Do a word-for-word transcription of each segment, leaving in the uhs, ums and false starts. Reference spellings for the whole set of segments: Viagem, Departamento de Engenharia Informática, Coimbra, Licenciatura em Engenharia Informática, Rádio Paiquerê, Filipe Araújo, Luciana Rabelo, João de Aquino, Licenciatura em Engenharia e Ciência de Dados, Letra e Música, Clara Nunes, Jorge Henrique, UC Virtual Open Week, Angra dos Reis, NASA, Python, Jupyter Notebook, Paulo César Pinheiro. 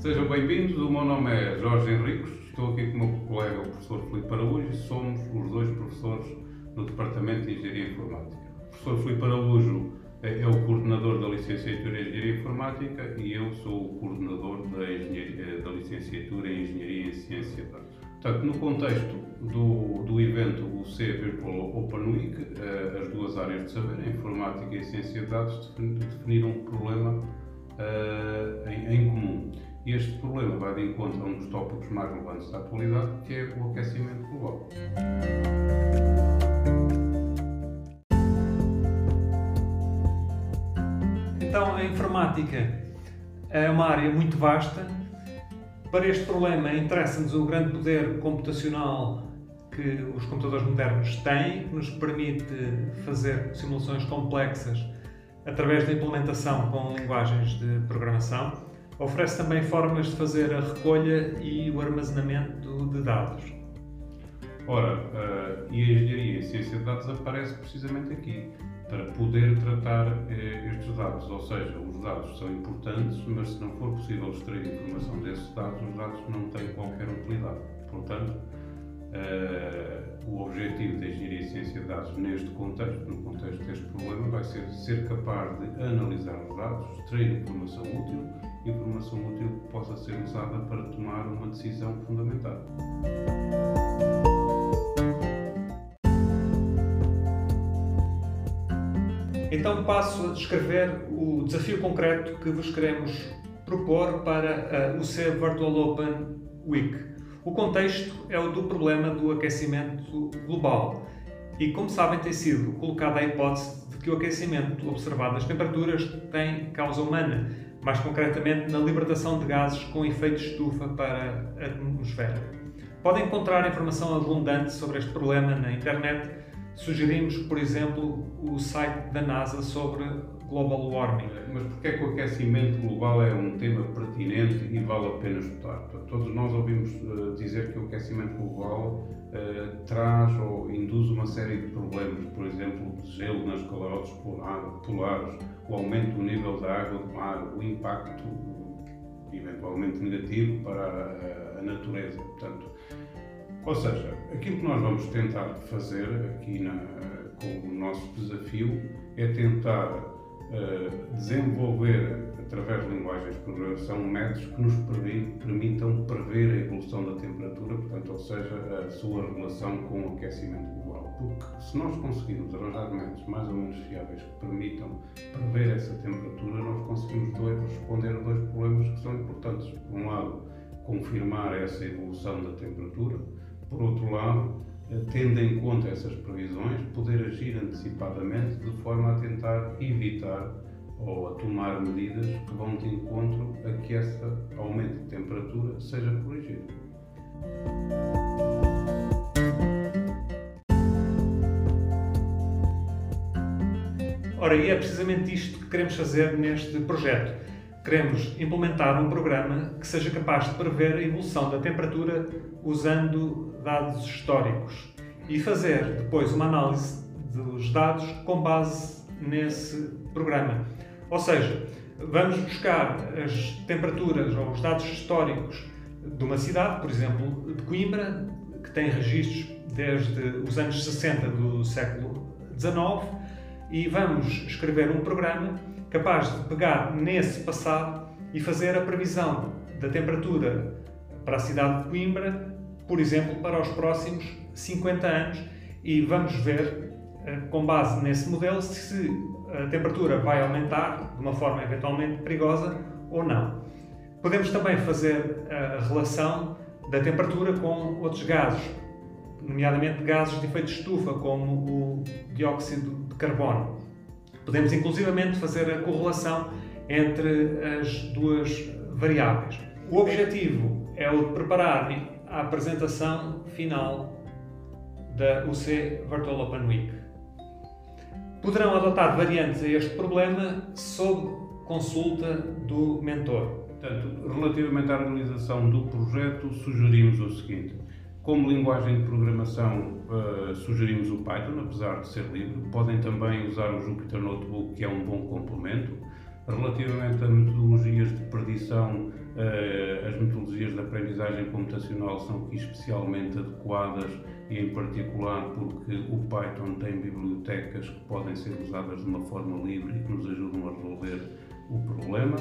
Sejam bem-vindos, o meu nome é Jorge Henrique, estou aqui com o meu colega o professor Filipe Araújo e somos os dois professores no Departamento de Engenharia Informática. O professor Filipe Araújo é o coordenador da Licenciatura em Engenharia Informática e eu sou o coordenador da, engenharia, da Licenciatura em Engenharia e Ciência de Dados. Portanto, no contexto do, do evento U C Virtual Open Week, as duas áreas de saber, a informática e a ciência de dados, definiram um problema uh, em, em comum. E este problema vai de encontro a um dos tópicos mais relevantes da atualidade, que é o aquecimento global. Então, a informática é uma área muito vasta. Para este problema, interessa-nos o grande poder computacional que os computadores modernos têm, que nos permite fazer simulações complexas através da implementação com linguagens de programação. Oferece também formas de fazer a recolha e o armazenamento de dados. Ora, e a engenharia e a ciência de dados aparece precisamente aqui, para poder tratar estes dados, ou seja, os dados são importantes, mas se não for possível extrair informação desses dados, os dados não têm qualquer utilidade. Portanto, o objetivo da engenharia e ciência de dados neste contexto, no contexto deste problema, vai ser ser capaz de analisar os dados, extrair informação útil, informação útil que possa ser usada para tomar uma decisão fundamentada. Então passo a descrever o desafio concreto que vos queremos propor para a U C Virtual Open Week. O contexto é o do problema do aquecimento global e, como sabem, tem sido colocada a hipótese de que o aquecimento observado nas temperaturas tem causa humana, mais concretamente na libertação de gases com efeito de estufa para a atmosfera. Podem encontrar informação abundante sobre este problema na internet. Sugerimos, por exemplo, o site da NASA sobre global warming. Mas porquê é que o aquecimento global é um tema pertinente e vale a pena estudar? Todos nós ouvimos dizer que o aquecimento global eh, traz ou induz uma série de problemas, por exemplo, o gelo nas calotas polares, o aumento do nível da água do mar, o impacto eventualmente negativo para a natureza. Portanto, Ou seja, aquilo que nós vamos tentar fazer aqui na, com o nosso desafio é tentar uh, desenvolver, através de linguagens de programação, métodos que nos permitam prever a evolução da temperatura, portanto, ou seja, a sua relação com o aquecimento global. Porque se nós conseguirmos arranjar métodos mais ou menos fiáveis que permitam prever essa temperatura, nós conseguimos dois, responder a dois problemas que são importantes. Por um lado, confirmar essa evolução da temperatura. Por outro lado, tendo em conta essas previsões, poder agir antecipadamente de forma a tentar evitar ou a tomar medidas que vão de encontro a que esse aumento de temperatura seja corrigido. Ora, e é precisamente isto que queremos fazer neste projeto. Queremos implementar um programa que seja capaz de prever a evolução da temperatura usando dados históricos e fazer depois uma análise dos dados com base nesse programa. Ou seja, vamos buscar as temperaturas ou os dados históricos de uma cidade, por exemplo, de Coimbra, que tem registros desde os anos sessenta do século dezanove, e vamos escrever um programa capaz de pegar nesse passado e fazer a previsão da temperatura para a cidade de Coimbra, por exemplo, para os próximos cinquenta anos, e vamos ver, com base nesse modelo, se a temperatura vai aumentar de uma forma eventualmente perigosa ou não. Podemos também fazer a relação da temperatura com outros gases, nomeadamente gases de efeito de estufa, como o dióxido de carbono. Podemos, inclusivamente, fazer a correlação entre as duas variáveis. O objetivo é o de prepararem a apresentação final da U C Virtual Open Week. Poderão adotar variantes a este problema sob consulta do mentor. Portanto, relativamente à organização do projeto, sugerimos o seguinte. Como linguagem de programação, uh, sugerimos o Python, apesar de ser livre. Podem também usar o Jupyter Notebook, que é um bom complemento. Relativamente a metodologias de predição, as metodologias de aprendizagem computacional são aqui especialmente adequadas, e em particular porque o Python tem bibliotecas que podem ser usadas de uma forma livre e que nos ajudam a resolver o problema.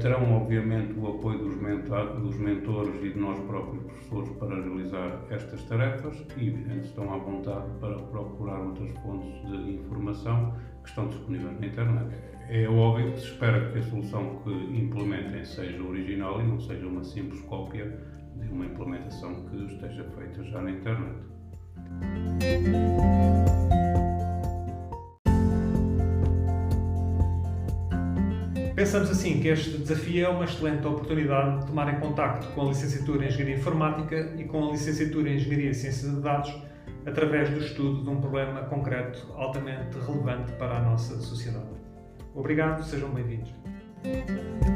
Terão, obviamente, o apoio dos, dos mentores e de nós próprios professores para realizar estas tarefas e, evidentemente, estão à vontade para procurar outras fontes de informação que estão disponíveis na internet. É óbvio que se espera que a solução que implementem seja original e não seja uma simples cópia de uma implementação que esteja feita já na internet. Pensamos assim que este desafio é uma excelente oportunidade de tomar em contacto com a Licenciatura em Engenharia Informática e com a Licenciatura em Engenharia e Ciência de Dados através do estudo de um problema concreto altamente relevante para a nossa sociedade. Obrigado, sejam bem-vindos.